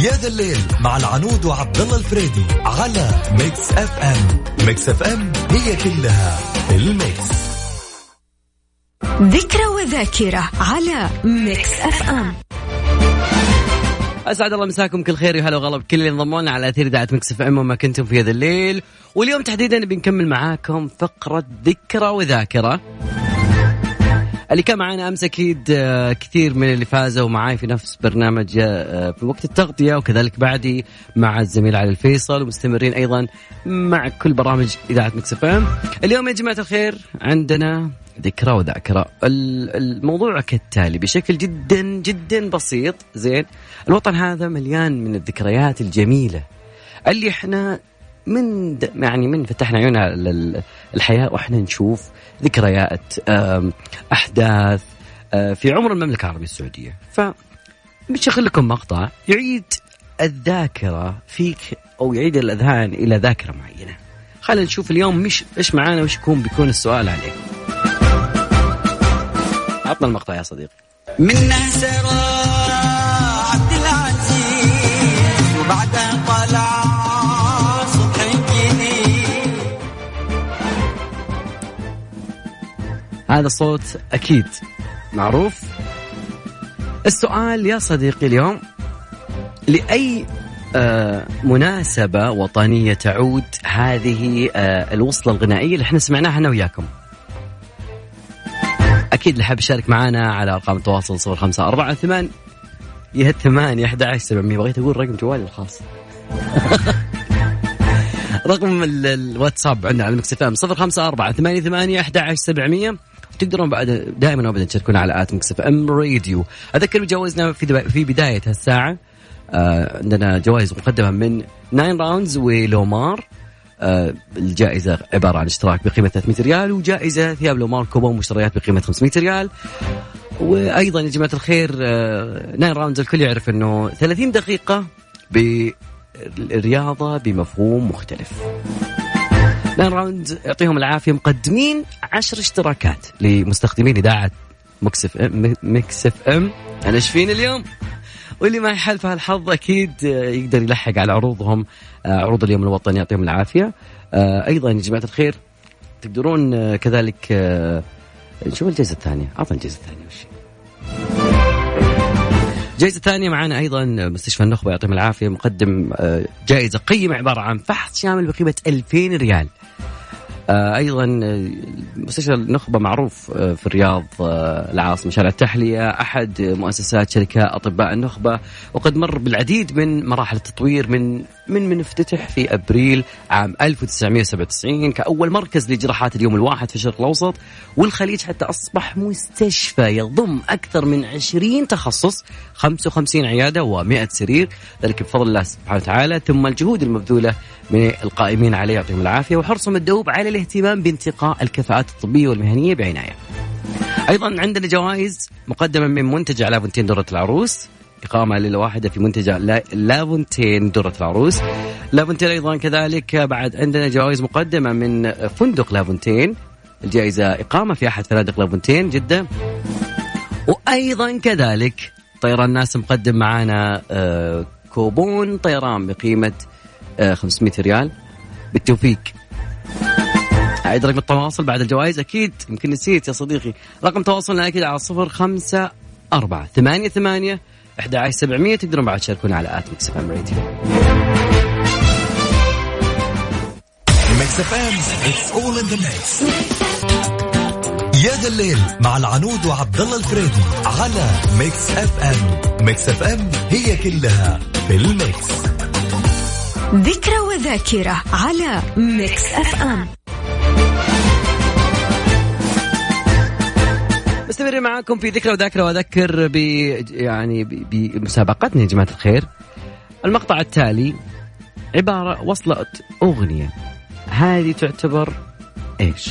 يا ذا الليل مع العنود وعبد الله الفريدي على ميكس اف ام. ميكس اف ام هي كلها الميكس. ذكرى وذاكرة على ميكس اف ام. أسعد الله مساكم كل خير وهلا وغلا بكل اللي انضمونا على أثير إذاعة مكس اف ام وما كنتم في هذا الليل. واليوم تحديدا بنكمل معاكم فقرة ذكرى وذاكرة. اللي كان معانا أمس أكيد كثير من اللي فازوا معاي في نفس برنامج في وقت التغطية وكذلك بعدي مع الزميل علي الفيصل، ومستمرين أيضا مع كل برامج إذاعة مكس اف ام. اليوم يا جماعة الخير عندنا ذكرى وذاكرة. الموضوع كالتالي بشكل جدا جدا بسيط. زين، الوطن هذا مليان من الذكريات الجميلة اللي احنا من فتحنا عيوننا للحياة واحنا نشوف ذكريات أحداث في عمر المملكة العربية السعودية. فبشغل لكم مقطع يعيد الذاكرة فيك أو يعيد الأذهان إلى ذاكرة معينة. خلينا نشوف اليوم مش إيش معانا وإيش بيكون السؤال عليه. عطنا المقطع يا صديقي. منه سرى عبد العزيز وبعدها طلع صبح جديد. هذا الصوت أكيد معروف. السؤال يا صديقي اليوم، لأي مناسبة وطنية تعود هذه الوصلة الغنائية اللي احنا سمعناها أنا وياكم؟ أكيد اللي حاب يشارك معنا على أرقام التواصل 0548811700. بغيت أقول رقم جوالي الخاص. رقم الواتساب عندنا على مكس اف ام 0548811700. تقدرون بعد دائما أبدا تشاركونا على آت مكس اف ام راديو. أذكر جوائزنا في بداية هالساعة. عندنا جوائز مقدمة من ناين راوندز ولومار. الجائزة عبارة عن اشتراك بقيمة 300 ريال، وجائزة ثياب لومار كوبون مشتريات بقيمة 500 ريال. وأيضا يا جماعة الخير ناين راوندز الكل يعرف أنه 30 دقيقة بالرياضة بمفهوم مختلف. ناين راوندز يعطيهم العافية مقدمين 10 اشتراكات لمستخدمين إذاعة مكس اف ام. أنا شفين اليوم، واللي ما يحل في هالحظ أكيد يقدر يلحق على عروضهم، عروض اليوم الوطني. يعطيهم العافية. أيضا يا جماعة الخير تقدرون كذلك نشوف الجائزة الثانية. أعطنا الجائزة الثانية. وش الجائزة الثانية معنا؟ أيضا مستشفى النخبة يعطيهم العافية مقدم جائزة قيمة عبارة عن فحص شامل بقيمة 2000 ريال. أيضا مستشفى النخبة معروف في الرياض العاصمة شارع التحلية، أحد مؤسسات شركة أطباء النخبة، وقد مر بالعديد من مراحل التطوير من افتتح في أبريل عام 1997 كأول مركز لجراحات اليوم الواحد في الشرق الأوسط والخليج، حتى أصبح مستشفى يضم أكثر من 20 تخصص، 55 عيادة و100 سرير، ذلك بفضل الله سبحانه وتعالى ثم الجهود المبذولة من القائمين عليه يعطيهم العافية، وحرصهم الدؤوب على الاهتمام بانتقاء الكفاءات الطبية والمهنية بعناية. أيضا عندنا جوائز مقدمة من منتجع لافونتين درة العروس، إقامة ليلة واحدة في منتجع لافونتين درة العروس لافونتين. أيضا كذلك بعد عندنا جوائز مقدمة من فندق لافونتين، الجائزة إقامة في أحد فنادق لافونتين جدة. وأيضا كذلك طيران ناس مقدم معنا كوبون طيران بقيمة 500 ريال. بالتوفيق. أعيد رقم التواصل بعد الجوائز، أكيد يمكن نسيت يا صديقي. رقم تواصلنا أكيد على 0548811700. تقدرون بعد تشاركونا على آت ميكس اف ام راديو. ميكس اف ام it's all in the mix. يا ذا الليل مع العنود وعبد الله الفريدي على ميكس اف ام. ميكس اف ام هي كلها في الميكس. ذكرى وذاكرة على ميكس اف ام. مستمرين معاكم في ذكرى وذاكرة. وأذكر بمسابقتنا يا جماعة الخير. المقطع التالي عبارة وصلت أغنية، هذه تعتبر إيش؟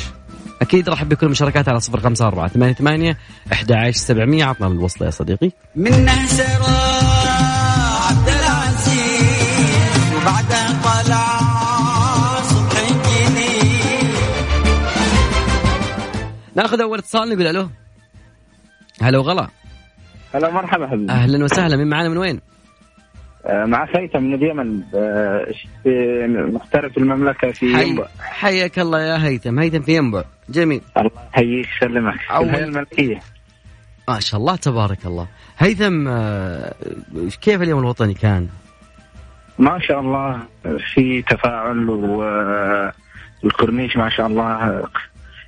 أكيد راح بكل مشاركات على 0548811700. عطنا الوصلة يا صديقي. من سرى عبد العزيز وبعدها طلع صبح جديد. ناخذ أول اتصال نقول ألو. هلا وغلا. هلا مرحبا حبيبي. أهلا وسهلا. من معانا من وين؟ مع خيثم من اليمن محترف المملكة في ينبع. حياك الله يا هيثم. هيثم في ينبع. جميل. الله يحييك سلمك. الهيئة الملكية. ما شاء الله تبارك الله. هيثم كيف اليوم الوطني كان؟ ما شاء الله في تفاعل والكورنيش ما شاء الله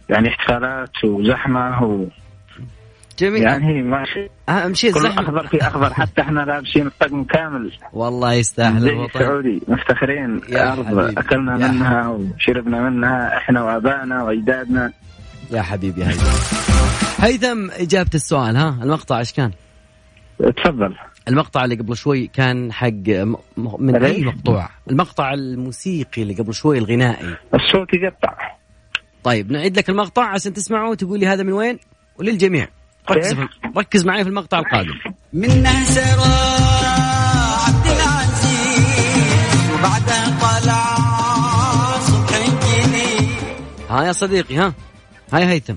يعني احتفالات وزحمة و جميل. يعني ماشي امشي زحمه اخضر في اخضر حتى احنا لابسين الطقم كامل. والله يستاهل الوطن السعودي مفتخرين يا ارض اكلنا يا منها وشربنا منها احنا وابائنا واجدادنا. يا حبيبي هيثم. هيثم اجابه السؤال ها المقطع ايش كان؟ تفضل. المقطع اللي قبل شوي كان حق من اي مقطوعه؟ المقطع الموسيقي اللي قبل شوي الغنائي الصوت يقطع. طيب نعيد لك المقطع عشان تسمعه وتقول لي هذا من وين وللجميع. ركز معي في المقطع القادم. من نهسرة عبد العزيز وبعدها طلع صبح الجنين. ها يا صديقي ها. هاي هيثم.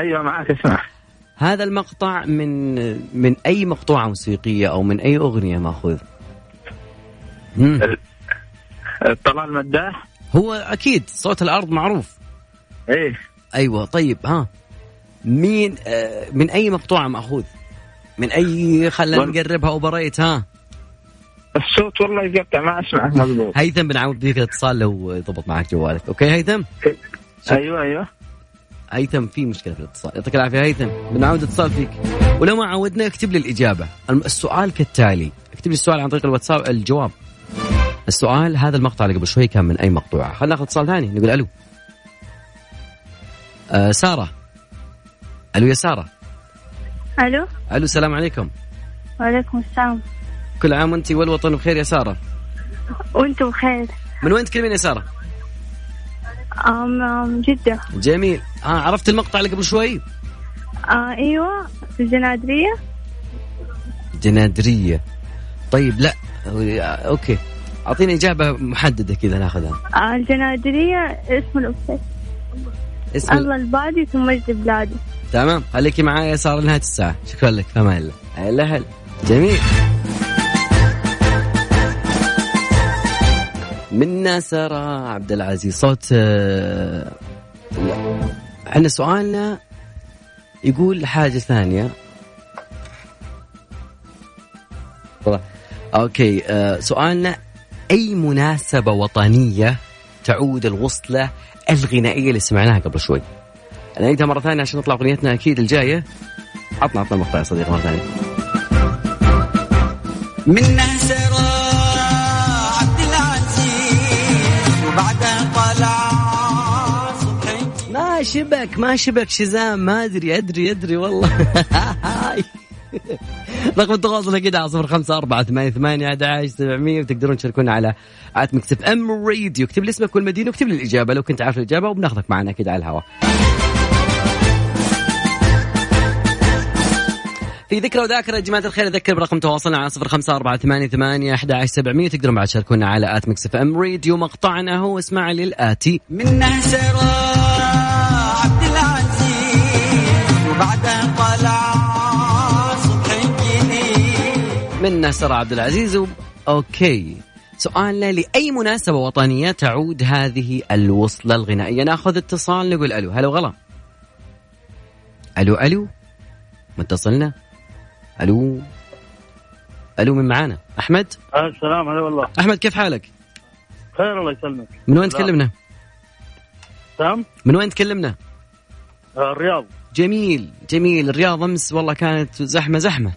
أيوة معك اسمع. هذا المقطع من أي مقطوعة موسيقية أو من أي أغنية ماخوذ؟ طلال المداح. هو أكيد صوت الأرض معروف. إيه. أيوة طيب ها. مين من أي مقطوعة مأخوذ؟ من أي خلنا نقربها وبريت ها؟ الصوت والله يقطع ما أسمعك مضبوط. هيثم بنعود بيك اتصال لو ضبط معك جوالك. أوكي هيثم. أيوة هيثم في مشكلة في الاتصال. يعطيك العافية هيثم. بنعود اتصال فيك ولو ما عودنا اكتب لي الإجابة. السؤال كالتالي. اكتب لي السؤال عن طريق الواتساب. الجواب السؤال هذا المقطع اللي قبل شوي كان من أي مقطوعة. خلنا ناخذ اتصال ثاني. نقول ألو. سارة. ألو يا سارة. ألو. ألو السلام عليكم. وعليكم السلام. كل عام وأنت والوطن بخير يا سارة. وأنتم بخير. من وين تكلمين يا سارة؟ جدة. جميل. عرفت المقطع اللي قبل شوي؟ أيوة الجنادرية. جنادرية. طيب لا أوكي أعطيني إجابة محددة كذا ناخذها. الجنادرية اسم الأستاذ. الله البادي ثم مجد بلادي. تمام خليكي معايا صار نهاية الساعة. شكرا لك. فما هلا هلا هلا. جميل. من ناصر عبد العزيز صوت. احنا سؤالنا يقول حاجة ثانية. اوكي سؤالنا اي مناسبة وطنية تعود الوصلة الغنائية اللي سمعناها قبل شوي؟ أنا أعيدها مرة ثانية عشان نطلع أغنيتنا أكيد الجاية. عطنا مقطع يا صديق مرة ثانية. من نهسرة عبد العزيز وبعدها طلع صبحي. ما شبك شزام ما أدري والله. رقم التواصل أكيد 0548811700 وتقدرون تشاركونا على Mix FM Radio. اكتب لي اسمك والمدينة واكتب لي الإجابة لو كنت عارف الإجابة وبناخذك معنا كده على الهواء. في ذكرى وذاكرة جماعة الخير. أذكر برقم تواصلنا على 0548811700 تقدرون بعد تشاركونا على Mix FM Radio. مقطعنا هو اسمع للآتي. من نهسرة عبد العزيز وبعدها طلع من ناصر عبد العزيز. اوكي سؤالنا لأي مناسبة وطنية تعود هذه الوصلة الغنائية. ناخذ اتصال نقول ألو. هلا وغلا. ألو متصلنا. ألو من معانا؟ أحمد. السلام. هلا والله. أحمد كيف حالك؟ خير الله يسلمك. من وين تكلمنا؟ تمام. من وين تكلمنا؟ الرياض. جميل الرياض أمس والله كانت زحمة.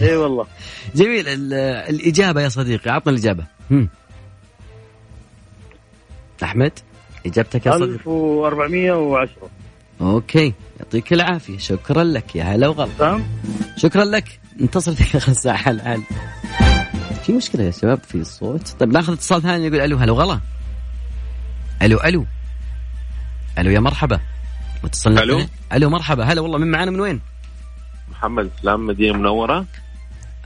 اي والله. جميل. الإجابة يا صديقي عطنا الإجابة. أحمد إجابتك يا صديقي 1410. أوكي يعطيك العافية. شكرا لك يا هلا وغلا. تمام شكرا لك. انتصرت في الساعة الآن. في مشكلة يا شباب في الصوت. طيب ناخذ اتصال ثاني يقول ألو. هلا وغلا. ألو يا مرحبا. متصلنا. ألو مرحبا. هلا والله. من معانا من وين؟ محمد سلام مدينة منورة.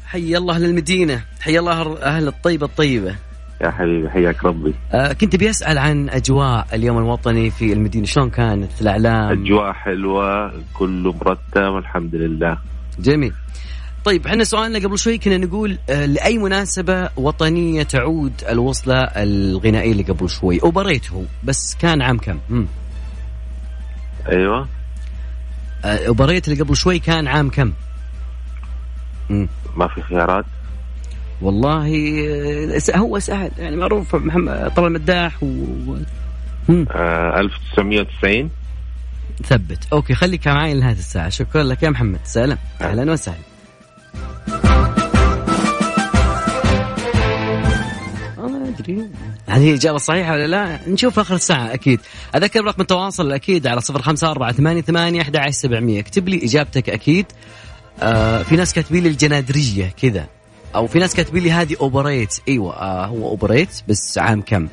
حي الله أهل المدينة. حي الله أهل الطيبة. يا حبيبي حياك ربي. كنت بيسأل عن أجواء اليوم الوطني في المدينة شلون كانت الأعلام؟ أجواء حلوة كله مرتب الحمد لله. جميل. طيب احنا سؤالنا قبل شوي كنا نقول لأي مناسبة وطنية تعود الوصلة الغنائية اللي قبل شوي أوبريته، بس كان عام كم؟ أيوة أوبريت اللي قبل شوي كان عام كم؟ ما في خيارات والله، هو سهل يعني معروف محمد طلال المداح و 1990. ثبت أوكي، خليك معي لهذه الساعة. شكرا لك يا محمد، سلام. أهلا وسهلا. أنا أدري هل هي الإجابة الصحيحة ولا لا، نشوف آخر الساعة. أكيد أذكر رقم التواصل الأكيد على 0548811700. اكتب لي إجابتك أكيد. في ناس كاتبين لي الجنادرية كذا، أو في ناس كاتبين لي هذه أوبريت. أيوة هو أوبريت بس عام كم.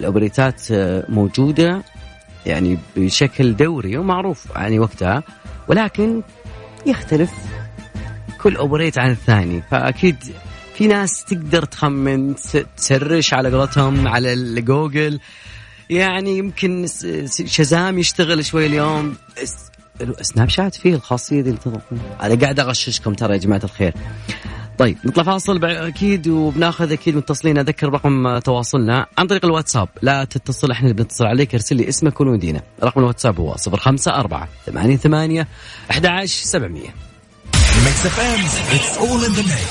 الأوبريتات موجودة يعني بشكل دوري ومعروف يعني وقتها، ولكن يختلف كل أوبريت عن الثاني. فأكيد في ناس تقدر تخمن، تسرش على قولتهم على الجوجل، يعني يمكن شزام يشتغل شوي اليوم، سناب شات فيه الخاصية دي. أنا قاعد أغششكم ترى يا جماعة الخير. طيب نطلع فاصل أكيد وبناخذ أكيد متصلين. أذكر رقم تواصلنا عن طريق الواتساب، لا تتصل إحنا بنتصل عليك، ارسل لي اسمك ومدينة. رقم الواتساب هو 0548811700. Mix FM, it's all in the mix.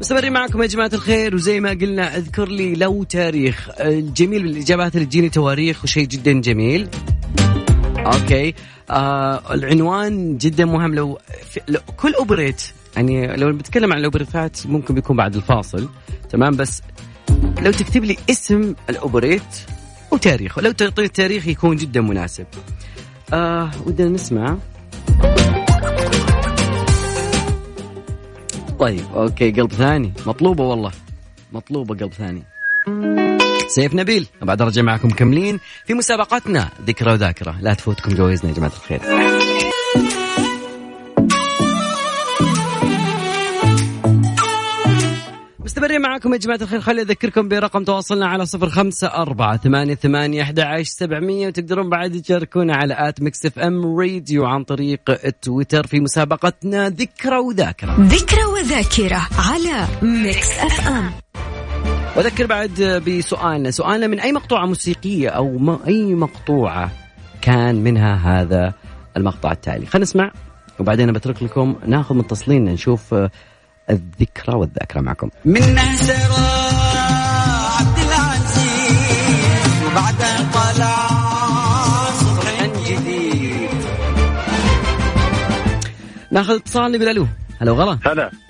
مستمرين معكم يا جماعة الخير، وزي ما قلنا اذكر لي لو تاريخ. الجميل بالإجابات اللي تجيني تواريخ وشيء جدا جميل. اوكي العنوان جدا مهم. لو كل اوبريت يعني لو بنتكلم عن الاوبريتات ممكن بيكون بعد الفاصل، تمام؟ بس لو تكتب لي اسم الاوبريت وتاريخه، لو تعطيني التاريخ يكون جدا مناسب. ودنا نسمع. طيب اوكي قلب ثاني مطلوبه، والله مطلوبه قلب ثاني. سيف نبيل بعد رجع معكم مكملين في مسابقتنا ذكرى وذاكرة. لا تفوتكم جوائزنا يا جماعة الخير. مستمرين معكم يا جماعة الخير. خلي أذكركم برقم تواصلنا على 0548811700، وتقدرون بعد تشاركونا على @mixfmradio عن طريق التويتر في مسابقتنا ذكرى وذاكرة. ذكرى وذاكرة على ميكس اف ام. وأذكر بعد بسؤالنا. سؤالنا من أي مقطوعة موسيقية أو أي مقطوعة كان منها هذا المقطع التالي. خلينا نسمع وبعدين بترك لكم ناخذ متصلين نشوف الذكرى والذاكرة معكم. من نهسرة عبد العزيز وبعدها طلع صبر جديد. ناخذ اتصالنا بالألو. هلا وغلا.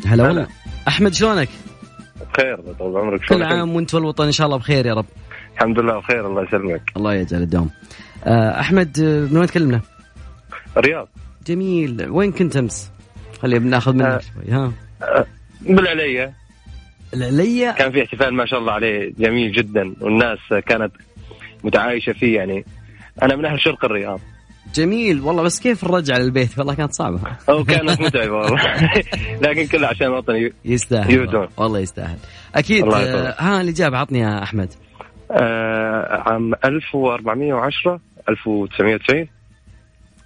هلا والله أحمد، شلونك؟ بخير طول عمرك. كل عام وانت والوطن ان شاء الله بخير يا رب. الحمد لله بخير، الله يسلمك، الله يجعل الدوام. احمد من وين تكلمنا؟ الرياض. جميل، وين كنت امس؟ خلينا بناخذ منك شوي. ها بالعليا. العليا كان في احتفال ما شاء الله عليه جميل جدا، والناس كانت متعايشه فيه. يعني انا من اهل شرق الرياض. جميل والله، بس كيف الرجعة للبيت؟ والله كانت صعبة أو كانت متعبة والله لكن كله عشان وطني يستاهل والله، يستاهل أكيد. ها الإجابة عطني يا أحمد. عام 1410 1990.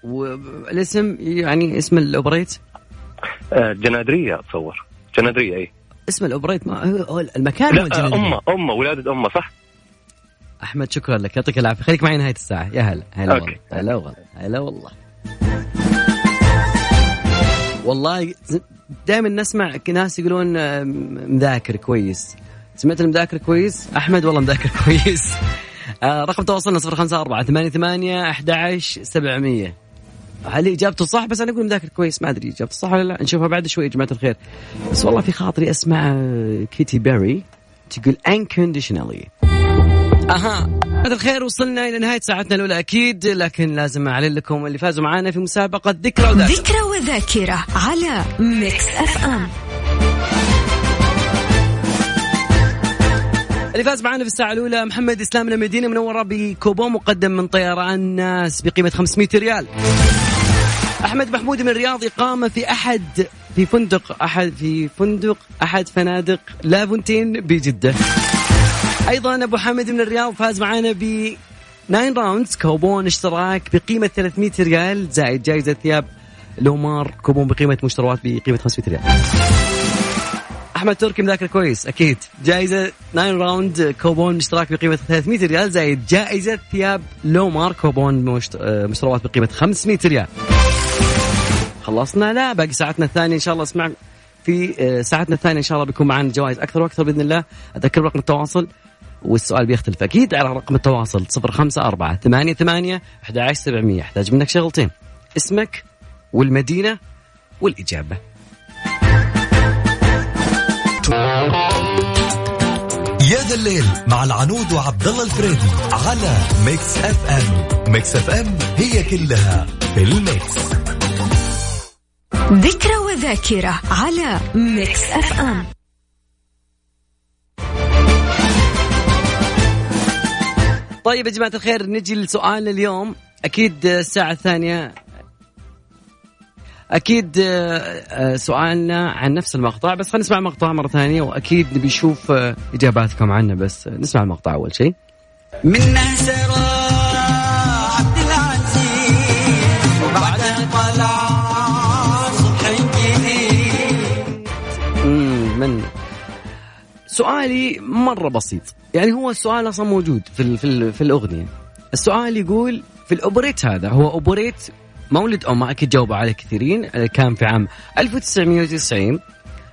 والاسم يعني اسم الأوبريت جنادرية. أتصور جنادرية. أي اسم الأوبريت؟ ما المكان هو الجنادرية. أمه ولادة أمه صح. أحمد شكرا لك، يعطيك العافية. خليك معي نهاية الساعة. يا هلا والله. هلا والله. والله دائما نسمع ناس يقولون مذاكر كويس. سمعت المذاكر كويس أحمد؟ والله مذاكر كويس. رقم تواصلنا 0548811700. هل إجابته صح؟ بس أنا أقول مذاكر كويس، ما أدري إجابته صح ولا لا، نشوفها بعد شوي يا جماعة الخير. بس والله في خاطري أسمع كيتي بيري تقول unconditionally. هذا الخير، وصلنا إلى نهاية ساعتنا الأولى أكيد، لكن لازم أعلن لكم اللي فازوا معنا في مسابقة ذكرى وذاكرة. ذكرى وذاكرة على ميكس أف أم. اللي فاز معانا في الساعة الأولى محمد إسلام المدينة منورة بكوبون مقدم من طيران ناس بقيمة 500 ريال. أحمد محمود من الرياض إقامة في فندق أحد فنادق لافونتين بجدة. أيضا أبو حامد من الرياض فاز معانا ب 9 راوندز كوبون اشتراك بقيمة 300 ريال زائد جائزة ثياب لومار كوبون بقيمة مشتريات بقيمة 500 ريال. أحمد تركي مذاكر كويس أكيد جائزة 9 راوند كوبون اشتراك بقيمة 300 ريال زائد جائزة ثياب لومار كوبون مشتريات بقيمة 500 ريال. خلصنا؟ لا، باقي ساعتنا الثانية إن شاء الله. اسمع في ساعتنا الثانية إن شاء الله بيكون معنا جوائز أكثر وأكثر بإذن الله. أذكر رقم التواصل والسؤال بيختلف أكيد على رقم التواصل 0548811700. أحتاج منك شغلتين، اسمك والمدينة والإجابة. يا ذا الليل مع العنود وعبد الله الفريدي على ميكس أف أم. ميكس أف أم هي كلها في الميكس. ذكرى وذاكرة على ميكس أف أم. طيب يا جماعة الخير، نجي لسؤال اليوم. أكيد الساعة الثانية أكيد سؤالنا عن نفس المقطع، بس خلينا نسمع المقطع مرة ثانية وأكيد بيشوف إجاباتكم عنه، بس نسمع المقطع أول شيء. من سؤالي مرة بسيط، يعني هو السؤال أصلا موجود في الأغنية. السؤال يقول في الأوبريت، هذا هو أوبريت مولد أمه، أكيد جاوبوا عليه كثيرين، كان في عام 1990.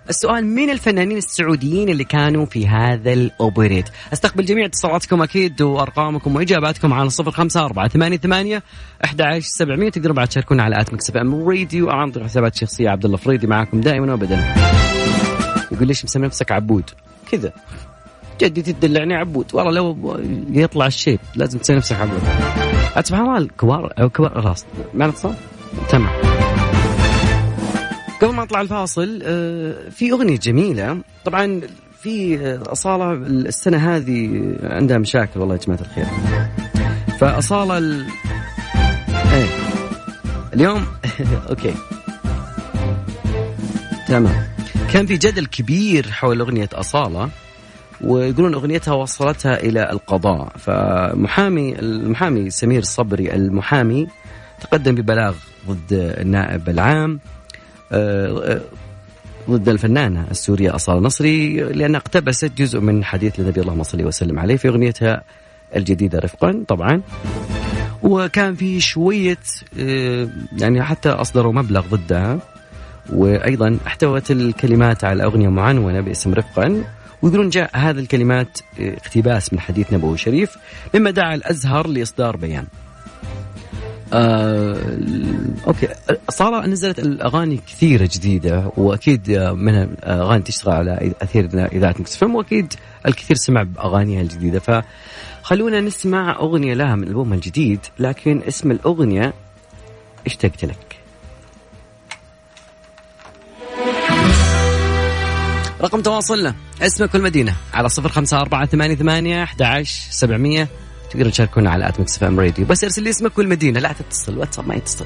السؤال مين الفنانين السعوديين اللي كانوا في هذا الأوبريت؟ استقبل جميع اتصالاتكم أكيد وأرقامكم وإجاباتكم على 0548811700. تقدروا بعد تشاركونا على @mix fm radio عن طريق حسابات شخصية عبد الله فريدي معاكم دائما وأبدا. يقول ليش مسمي نفسك عبود؟ كذا جدي تدلعني عبود، والله لو يطلع الشيب لازم تسوي نفسك عبود. سبحان الله، الكبار أو كبار راس ما نتصل. تمام، قبل ما أطلع الفاصل في أغنية جميلة. طبعا في أصالة السنة هذه عندها مشاكل والله يا جماعة الخير، فأصالة اليوم أوكي تمام. كان في جدل كبير حول أغنية أصالة، ويقولون أغنيتها وصلتها إلى القضاء. فالمحامي سمير الصبري المحامي تقدم ببلاغ ضد النائب العام ضد الفنانة السورية أصالة نصري لأنها اقتبست جزء من حديث للنبي اللهم صل وسلم عليه في أغنيتها الجديدة رفقا. طبعا وكان في شوية يعني حتى أصدروا مبلغ ضدها، وأيضا احتوت الكلمات على أغنية معنونة باسم رفقا، ويقولون جاء هذه الكلمات اقتباس من حديث نبوي شريف، مما دعا الأزهر لإصدار بيان. أوكي، أصالة نزلت الأغاني كثيرة جديدة، وأكيد منها أغاني تشتغل على أثير إذاعة ميكس إف إم، وأكيد الكثير سمع بأغانيها الجديدة. فخلونا نسمع أغنية لها من ألبومها الجديد، لكن اسم الأغنية اشتقت لك. رقم تواصلنا، اسمك والمدينة على 0548811700. تقدروا تشاركونا على @mix fm radio، بس ارسل لي اسمك والمدينة، لا تتصل واتساب ما يتصل.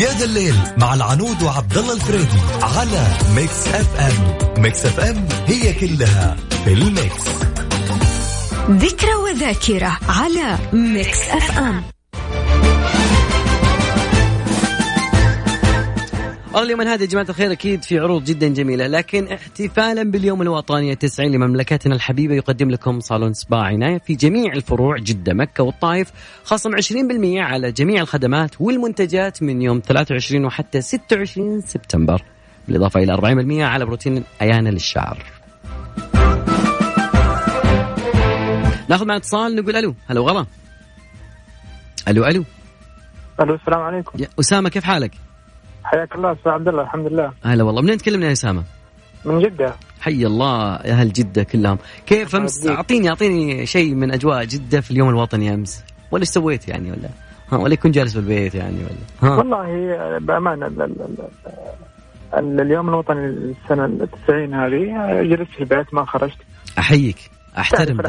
يا ذا الليل مع العنود وعبد الله الفريدي على ميكس اف ام. ميكس اف ام هي كلها في الميكس. ذكرى وذاكرة على ميكس أف أم. اليوم هذا يا جماعة الخير أكيد في عروض جدا جميلة، لكن احتفالا باليوم الوطني 90 لمملكتنا الحبيبة يقدم لكم صالون سبا عناية في جميع الفروع جدة مكة والطائف خصم 20% على جميع الخدمات والمنتجات من يوم 23 وحتى 26 سبتمبر، بالإضافة إلى 40% على بروتين أيانا للشعر. ناخذ مع اتصال، نقول الو. هلا وغلا. الو السلام عليكم. يا اسامه كيف حالك؟ حياك الله استاذ عبد الله. الحمد لله. هلا والله. منين تكلمنا يا اسامه؟ من جده. حي الله اهل جده كلهم. كيف امس؟ اعطيني شيء من اجواء جده في اليوم الوطني امس، ولا ايش سويت يعني؟ ولا ولا يكون جالس بالبيت يعني ولا والله بأمانة اليوم الوطني السنة 90 هذه جلست في البيت ما خرجت. أحييك أحترم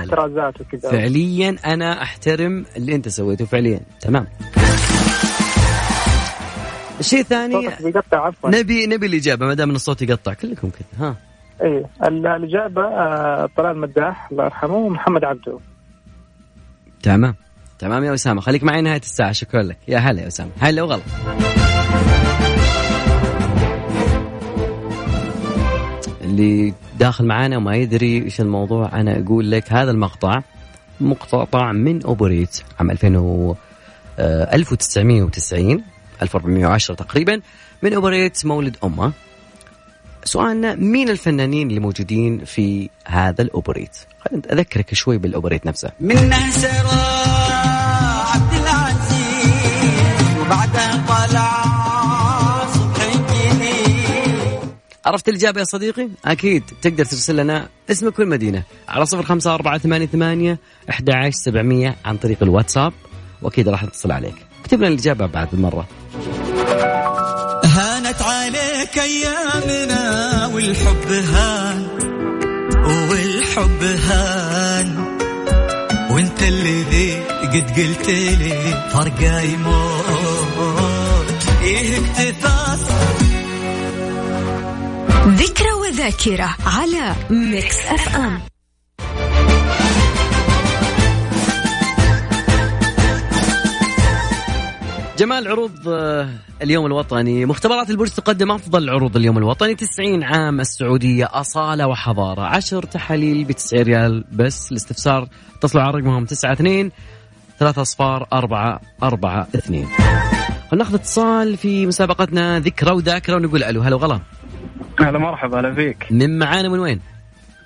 فعليا، أنا أحترم اللي أنت سويته فعليا. تمام. الشيء الثاني نبي الإجابة ما دام الصوت يقطع كلكم كذا. ها إيه الإجابة طلال المداح الله يرحمه ومحمد عبده. تمام تمام يا أسامة، خليك معي نهاية الساعة. شكرا لك يا هلا يا أسامة. هلا وغلط. اللي داخل معانا وما يدري إيش الموضوع، أنا أقول لك هذا المقطع مقتطع من أوبريت عام 1990 1410 تقريبا من أوبريت مولد أمه. سؤالنا مين الفنانين اللي موجودين في هذا الأوبريت؟ خلينا أذكرك شوي بالأوبريت نفسه. منه سرى عبد العزيز وبعدها طلع صبحي جديد. عرفت الإجابة يا صديقي؟ أكيد تقدر ترسل لنا اسمك والمدينة على 0548811700 عن طريق الواتساب، وأكيد راح نتصل عليك. اكتب لنا الإجابة بعد المرة. هانت عليك أيامنا والحب هان والحب هان وانت الذي قد قلت لي فرقا يموت ايه اكتفاص. ذكرى وذاكرة على ميكس اف ام. جمال عروض اليوم الوطني. مختبرات البرج تقدم أفضل عروض اليوم الوطني 90 عام السعودية أصالة وحضارة. 10 تحاليل ب9 ريال بس. الاستفسار اتصلوا على رقمهم 92-30442. خلنا ناخذ اتصال في مسابقتنا ذكرى وذاكرة ونقول ألو. هلا وغلا. أهلا مرحبا. أهلا فيك. من معانا من وين؟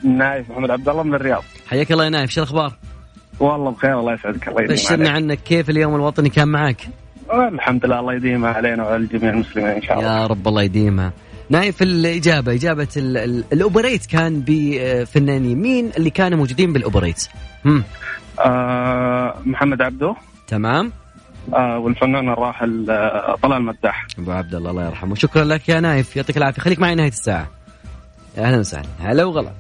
نايف محمد عبد الله من الرياض. حياك الله يا نايف، شو الأخبار؟ والله بخير الله يسعدك. الله يديمك. بشرنا عنك، كيف اليوم الوطني كان معك؟ الحمد لله الله يديمها علينا وعلى جميع المسلمين إن شاء الله. يا رب الله يديمها. نايف الإجابة إجابة الأوبريت كان بفنانين، مين اللي كانوا موجودين بالأوبريت؟ محمد عبده. تمام. والفنان الراحل طلال المداح. أبو عبد الله الله يرحمه. شكرا لك يا نايف، يعطيك العافية. خليك معي نهاية الساعة. أهلا وسهلا. هلا وغلا.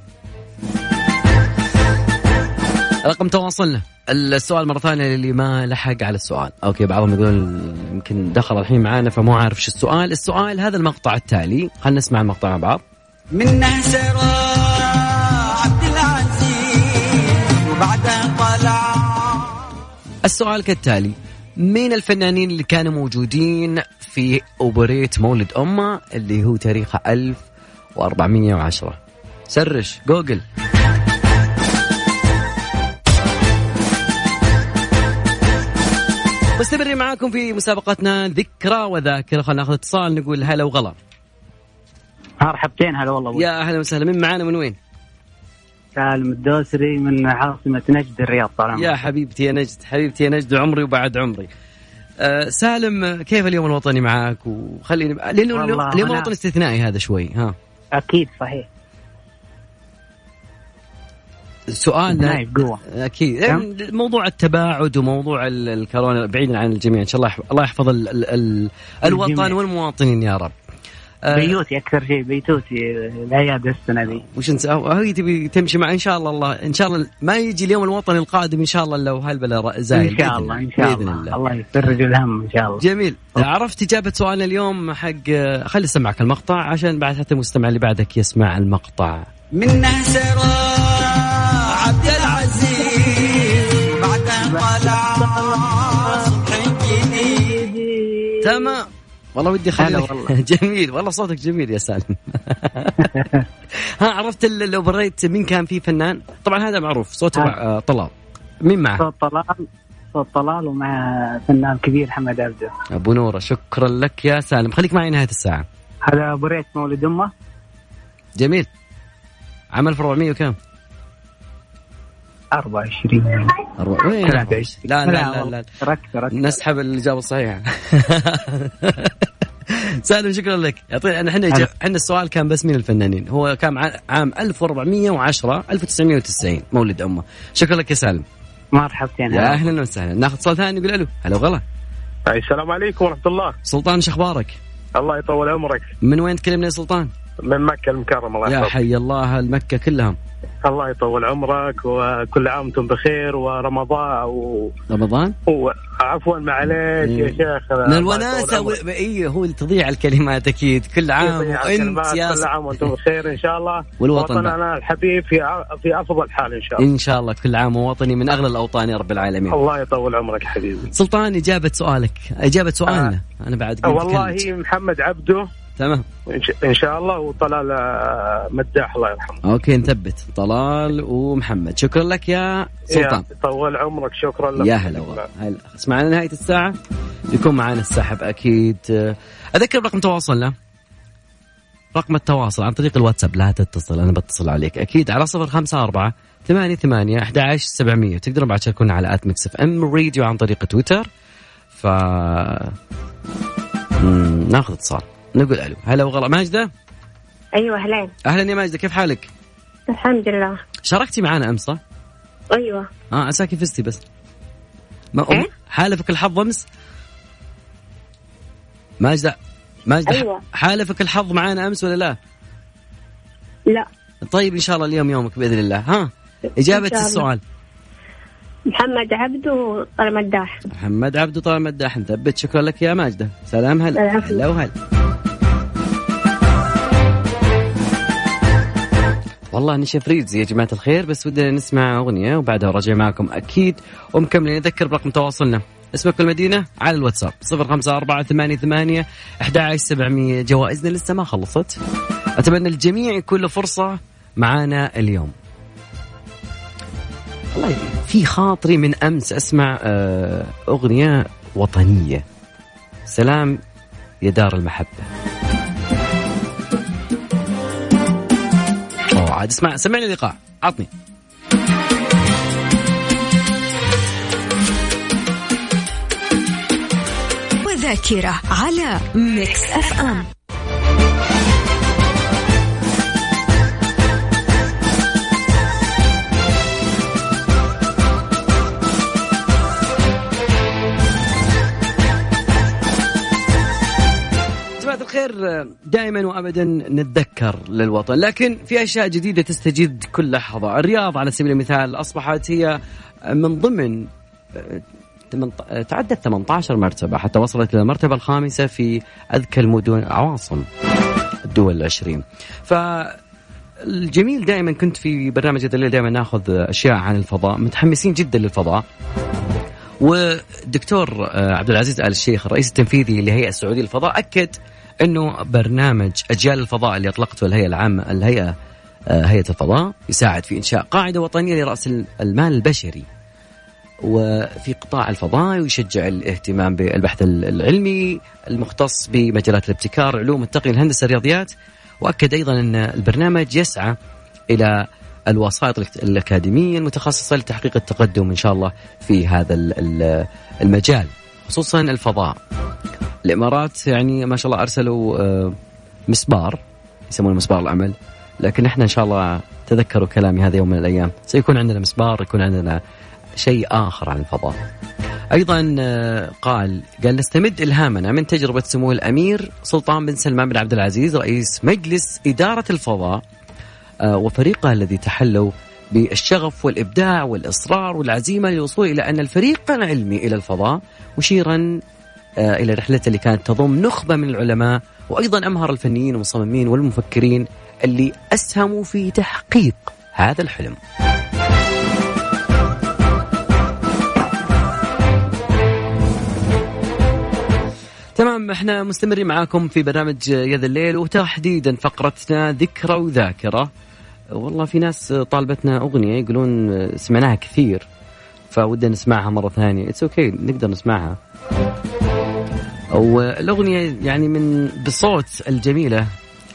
رقم تواصلنا. السؤال مرة ثانية اللي ما لحق على السؤال. أوكي بعضهم يقول يمكن دخل الحين معانا فمو عارف شو السؤال. السؤال هذا المقطع التالي، خلنا نسمع المقطع مع بعض. منه سرى عبد العزيز وبعدها طلع. السؤال كالتالي، مين الفنانين اللي كانوا موجودين في أوبريت مولد أمه اللي هو تاريخه 1410؟ سرش جوجل. مستمرين معاكم في مسابقتنا ذكرى وذاكرة. خلنا ناخذ اتصال نقول هلا وغلا. مرحبتين. هلا والله. يا أهلا وسهلا. من معانا من وين؟ سالم الدوسري من عاصمة نجد الرياض. طالما يا حبيبتي يا نجد، حبيبتي يا نجد عمري وبعد عمري. سالم كيف اليوم الوطني معاك؟ وخليني لأنه اليوم الوطني استثنائي هذا شوي. ها أكيد صحيح. سؤالنا أكيد موضوع التباعد وموضوع الكورونا بعيدا عن الجميع إن شاء الله. الله يحفظ الوطن والمواطنين يا رب. بيوتي أكثر شيء بيتوتي العيادة السنة دي. وش أنت هاي تبي تمشي مع إن شاء الله. الله إن شاء الله ما يجي اليوم الوطني القادم إن شاء الله لو هالبلا زايد. إن شاء الله إن شاء الله الله يفرج الهم إن شاء الله. جميل. عرفت إجابة سؤالنا اليوم حق. خلي أسمعك المقطع عشان بعد حتى المستمع اللي بعدك يسمع المقطع. منه سرى عبد العزيز بعدها طلع صبح جديد. تمام والله ودي خليك. جميل والله صوتك جميل يا سالم. ها عرفت الأوبريت مين كان فيه فنان؟ طبعا هذا معروف صوته مع طلال. مين معه؟ صوت طلال ومع فنان كبير محمد عبده. أبو نورة. شكرا لك يا سالم، خليك معي نهاية الساعة. هذا أوبريت مولد أمه. جميل. عام 1400 وكم؟ 24. لا ركت. نسحب الإجابة الصحيحة. سالم شكرا لك. يعطينا احنا السؤال كان بس مين الفنانين، هو كان عام 1410 1990 مولد أمه. شكرا لك يا سالم. مرحبتين. يا أهلا وسهلا. ناخذ صوت ثاني يقول ألو. هلا وغلا. السلام عليكم ورحمة الله. سلطان شخبارك؟ الله يطول عمرك. من وين تكلمني سلطان؟ من مكة المكرمة. الله يحفظك. يا حي الله المكة كلهم. الله يطول عمرك وكل عام وانتم بخير ورمضان رمضان عفوا معليش يا شيخ من الوناسة اي هو تضيع الكلمات اكيد كل عام كل عام وانتم بخير ان شاء الله وطننا الحبيب في افضل حال ان شاء الله. ان شاء الله كل عام ووطني من اغلى الاوطان يا رب العالمين. الله يطول عمرك حبيبي. سلطان اجابة سؤالك اجابة سؤالنا انا بعد والله محمد عبده تمام إن شاء الله وطلال مداح الله يرحمه. أوكي نثبت طلال ومحمد. شكرا لك يا سلطان طول عمرك. شكرا لك يا هلا والله. هلا اسمعنا نهاية الساعة يكون معنا السحب أكيد. أذكر رقم تواصلنا رقم التواصل عن طريق الواتساب لا تتصل أنا بتصل عليك أكيد على 0548811700 تقدرون بعد تشاركونا على Mix FM Radio عن طريق تويتر. ف ناخذ اتصال نقول ألو. هلا وغلا ماجدة. أيوة أهلين. أهلين يا ماجدة كيف حالك؟ الحمد لله. شاركتي معنا أمس صح؟ أيوة. أساكي فزتي بس ما إيه؟ حالفك الحظ أمس ماجدة أيوة. حالفك الحظ معنا أمس ولا لا؟ لا. طيب إن شاء الله اليوم يومك بإذن الله. ها إجابة السؤال محمد عبدو طال مداح. محمد عبدو طال مداح نثبت. شكرا لك يا ماجدة. سلام هلا. هلا وهلا. والله أنا شفريتزي يا جماعة الخير بس ودنا نسمع أغنية وبعدها رجع معكم أكيد ومكملين. نذكر برقم تواصلنا اسمك والمدينة على الواتساب 0548811700. جوائزنا لسه ما خلصت أتمنى الجميع يكون له فرصة معانا اليوم. والله في خاطري من أمس أسمع أغنية وطنية سلام يا دار المحبة. عاد اسمع سمعني الايقاع عطني. وذاكرة على ميكس اف ام. خير دائما وأبدا نتذكر للوطن لكن في أشياء جديدة تستجد كل لحظة. الرياض على سبيل المثال أصبحت هي من ضمن تعدت 18 مرتبة حتى وصلت إلى المرتبة الخامسة في أذكى المدن عواصم الدول 20. فالجميل دائما كنت في برنامج هذا الليل دائما ناخذ أشياء عن الفضاء متحمسين جدا للفضاء. والدكتور عبد العزيز آل الشيخ الرئيس التنفيذي لهيئة السعودية للفضاء أكد أنه برنامج أجيال الفضاء اللي أطلقته الهيئة العامة هيئة الفضاء يساعد في إنشاء قاعدة وطنية لرأس المال البشري وفي قطاع الفضاء ويشجع الاهتمام بالبحث العلمي المختص بمجالات الابتكار علوم التقنية الهندسة الرياضيات. وأكد أيضا أن البرنامج يسعى إلى الوساطة الأكاديمية المتخصصة لتحقيق التقدم إن شاء الله في هذا المجال خصوصا الفضاء. الإمارات يعني ما شاء الله أرسلوا مسبار يسمونه مسبار العمل لكن إحنا إن شاء الله تذكروا كلامي هذا يوم من الأيام سيكون عندنا مسبار يكون عندنا شيء آخر عن الفضاء. أيضا قال نستمد إلهامنا من تجربة سمو الأمير سلطان بن سلمان بن عبدالعزيز رئيس مجلس إدارة الفضاء وفريقه الذي تحلوا بالشغف والإبداع والإصرار والعزيمة للوصول إلى أن الفريق العلمي إلى الفضاء مشيرا إلى رحلته اللي كانت تضم نخبة من العلماء وأيضا أمهر الفنيين والمصممين والمفكرين اللي أسهموا في تحقيق هذا الحلم. تمام احنا مستمرين معاكم في برنامج يا ذا الليل وتحديدا فقرتنا ذكرى وذاكرة. والله في ناس طالبتنا أغنية يقولون سمعناها كثير فودنا نسمعها مرة ثانية. It's okay نقدر نسمعها. والأغنية يعني من بصوت الجميلة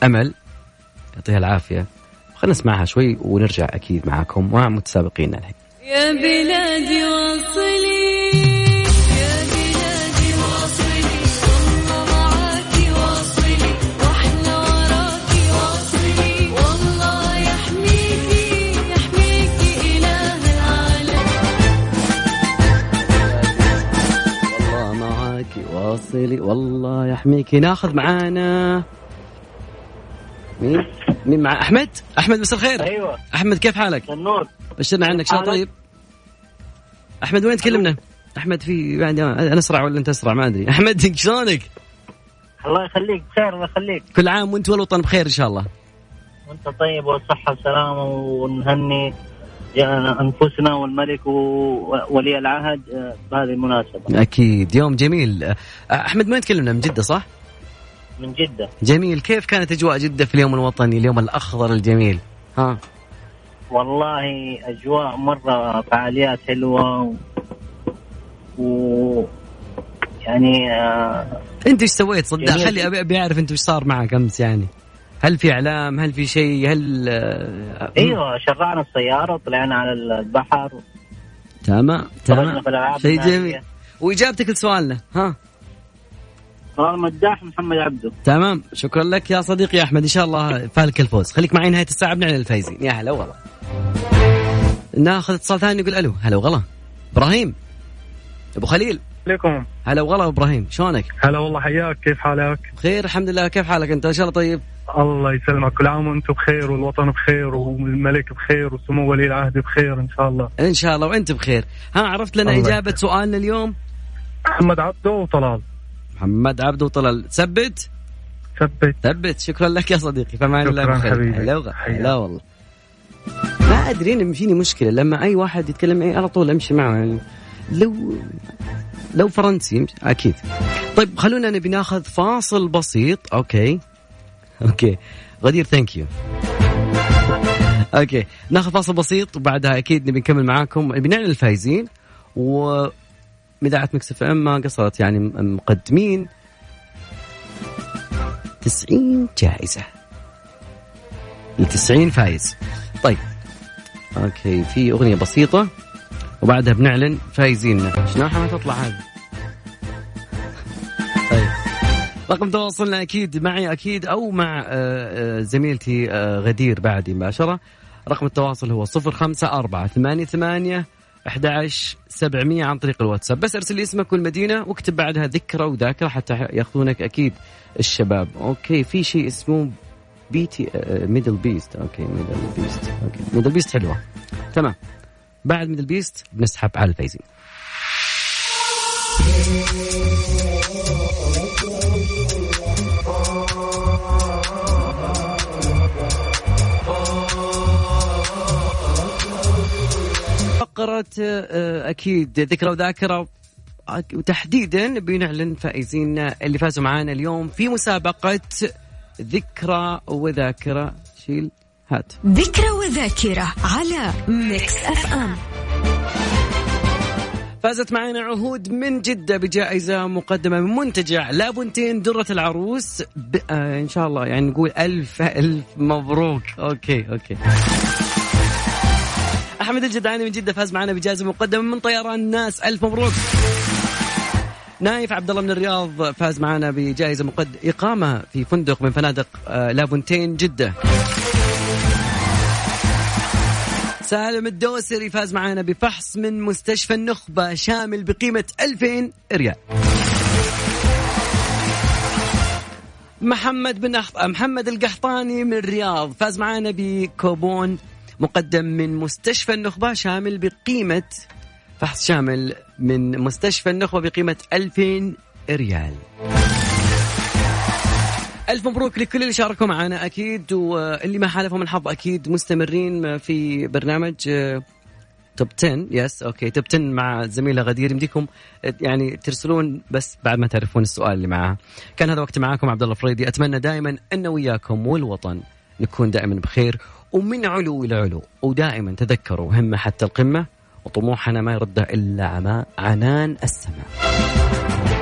أمل يعطيها العافية. خلنا نسمعها شوي ونرجع أكيد معكم ومع متسابقينا الحين. يا بلادي واصلي يا بلادي واصلي والله معاكي واصلي وإحنا وراكي واصلي والله يحميكي يحميكي إله العالم. والله معاكي لي والله يحميك. ناخذ معانا مين مع أحمد؟ أحمد مساء الخير. أيوة أحمد كيف حالك؟ النور بشرنا عنك شو طيب. أحمد وين تكلمنا؟ أحمد في عندي أنا أسرع ولا أنت أسرع ما أدري. أحمد شلونك؟ الله يخليك بخير. الله يخليك. كل عام وأنت والوطن بخير إن شاء الله. وأنت طيب والصحة والسلامة، ونهني أنفسنا والملك وولي العهد بهذه المناسبة. أكيد يوم جميل. أحمد ما تكلمنا من جدة صح؟ من جدة. جميل. كيف كانت أجواء جدة في اليوم الوطني اليوم الأخضر الجميل؟ ها والله أجواء مرة، فعاليات حلوة يعني أنت إيش سويت صدق؟ خلي أبي أعرف أنت إيش صار معك أمس يعني. هل في إعلام؟ هل في شيء؟ هل أيوة شرعنا السيارة وطلعنا على البحر. تمام تمام شيء جميل. وإجابتك لسؤالنا ها؟ طلال المداح محمد عبده. تمام شكرا لك يا صديقي يا أحمد، إن شاء الله فالك الفوز. خليك معي نهاية الساعة بنعلن الفايزين. يا هلا والله. ناخذ اتصال ثاني يقول ألو. هلا وغلا إبراهيم أبو خليل. عليكم. هلا وغلا إبراهيم شلونك؟ هلا والله حياك كيف حالك؟ بخير الحمد لله. كيف حالك أنت؟ إن شاء الله طيب. الله يسلمك. كل عام وانتم بخير والوطن بخير والملك بخير وسمو ولي العهد بخير ان شاء الله. ان شاء الله وانت بخير. ها عرفت لنا اجابه سؤالنا اليوم؟ محمد عبده وطلال. محمد عبده وطلال. ثبت ثبت ثبت. شكرا لك يا صديقي. فمان الله بخير. لا والله ما ادري انا مشيني مشكله لما اي واحد يتكلم معي على طول امشي معه يعني لو فرنسي اكيد. طيب خلونا نبي ناخذ فاصل بسيط. اوكي غدير ثانك يو. اوكي ناخذ فاصل بسيط وبعدها اكيد نبي نكمل معاكم بنعلن الفايزين. ومذاعة ميكس اف ام ما قصرت يعني مقدمين 90 جائزة ل90 فايز. طيب اوكي في اغنية بسيطة وبعدها بنعلن فايزيننا. شلونها ما تطلع هذه؟ طيب رقم تواصلنا أكيد معي أكيد أو مع زميلتي غدير بعد مباشرة. رقم التواصل هو 0548811700 عن طريق الواتساب. بس أرسل لي اسمك والمدينة واكتب بعدها ذكرى وذاكرة حتى يأخذونك أكيد الشباب. أوكي في شيء اسمه بيتي ميدل بيست. أوكي ميدل بيست. أوكي ميدل بيست حلوة. تمام بعد ميدل بيست بنسحب على الفايزين. فقرة أكيد ذكرى وذاكرة وتحديدا بنعلن فائزين اللي فازوا معانا اليوم في مسابقة ذكرى وذاكرة. شيل هات ذكرى وذاكرة على ميكس أف أم. فازت معانا عهود من جدة بجائزة مقدمة من منتجع لابونتين درة العروس إن شاء الله يعني نقول ألف مبروك. أوكي أحمد الجدعاني من جدة فاز معنا بجائزة مقدمة من طيران ناس. ألف مبروك. نايف عبد الله من الرياض فاز معنا بجائزة مقدمة إقامة في فندق من فنادق لابونتين جدة. سالم الدوسري فاز معنا بفحص من مستشفى النخبة شامل بقيمة 2000 ريال. محمد القحطاني من الرياض فاز معنا بكوبون مقدم من مستشفى النخبة شامل بقيمة فحص شامل من مستشفى النخبة بقيمة 2000 ريال. ألف مبروك لكل اللي شاركوا معنا أكيد واللي ما حالفهم الحظ أكيد مستمرين في برنامج توب 10. يس أوكي توب 10 مع زميلة غدير. يمديكم يعني ترسلون بس بعد ما تعرفون السؤال اللي معها. كان هذا وقت معاكم عبد الله فريدي. أتمنى دائما أن وياكم والوطن نكون دائما بخير ومن علو إلى علو. ودائما تذكروا همة حتى القمة وطموحنا ما يرده إلا عنان السماء.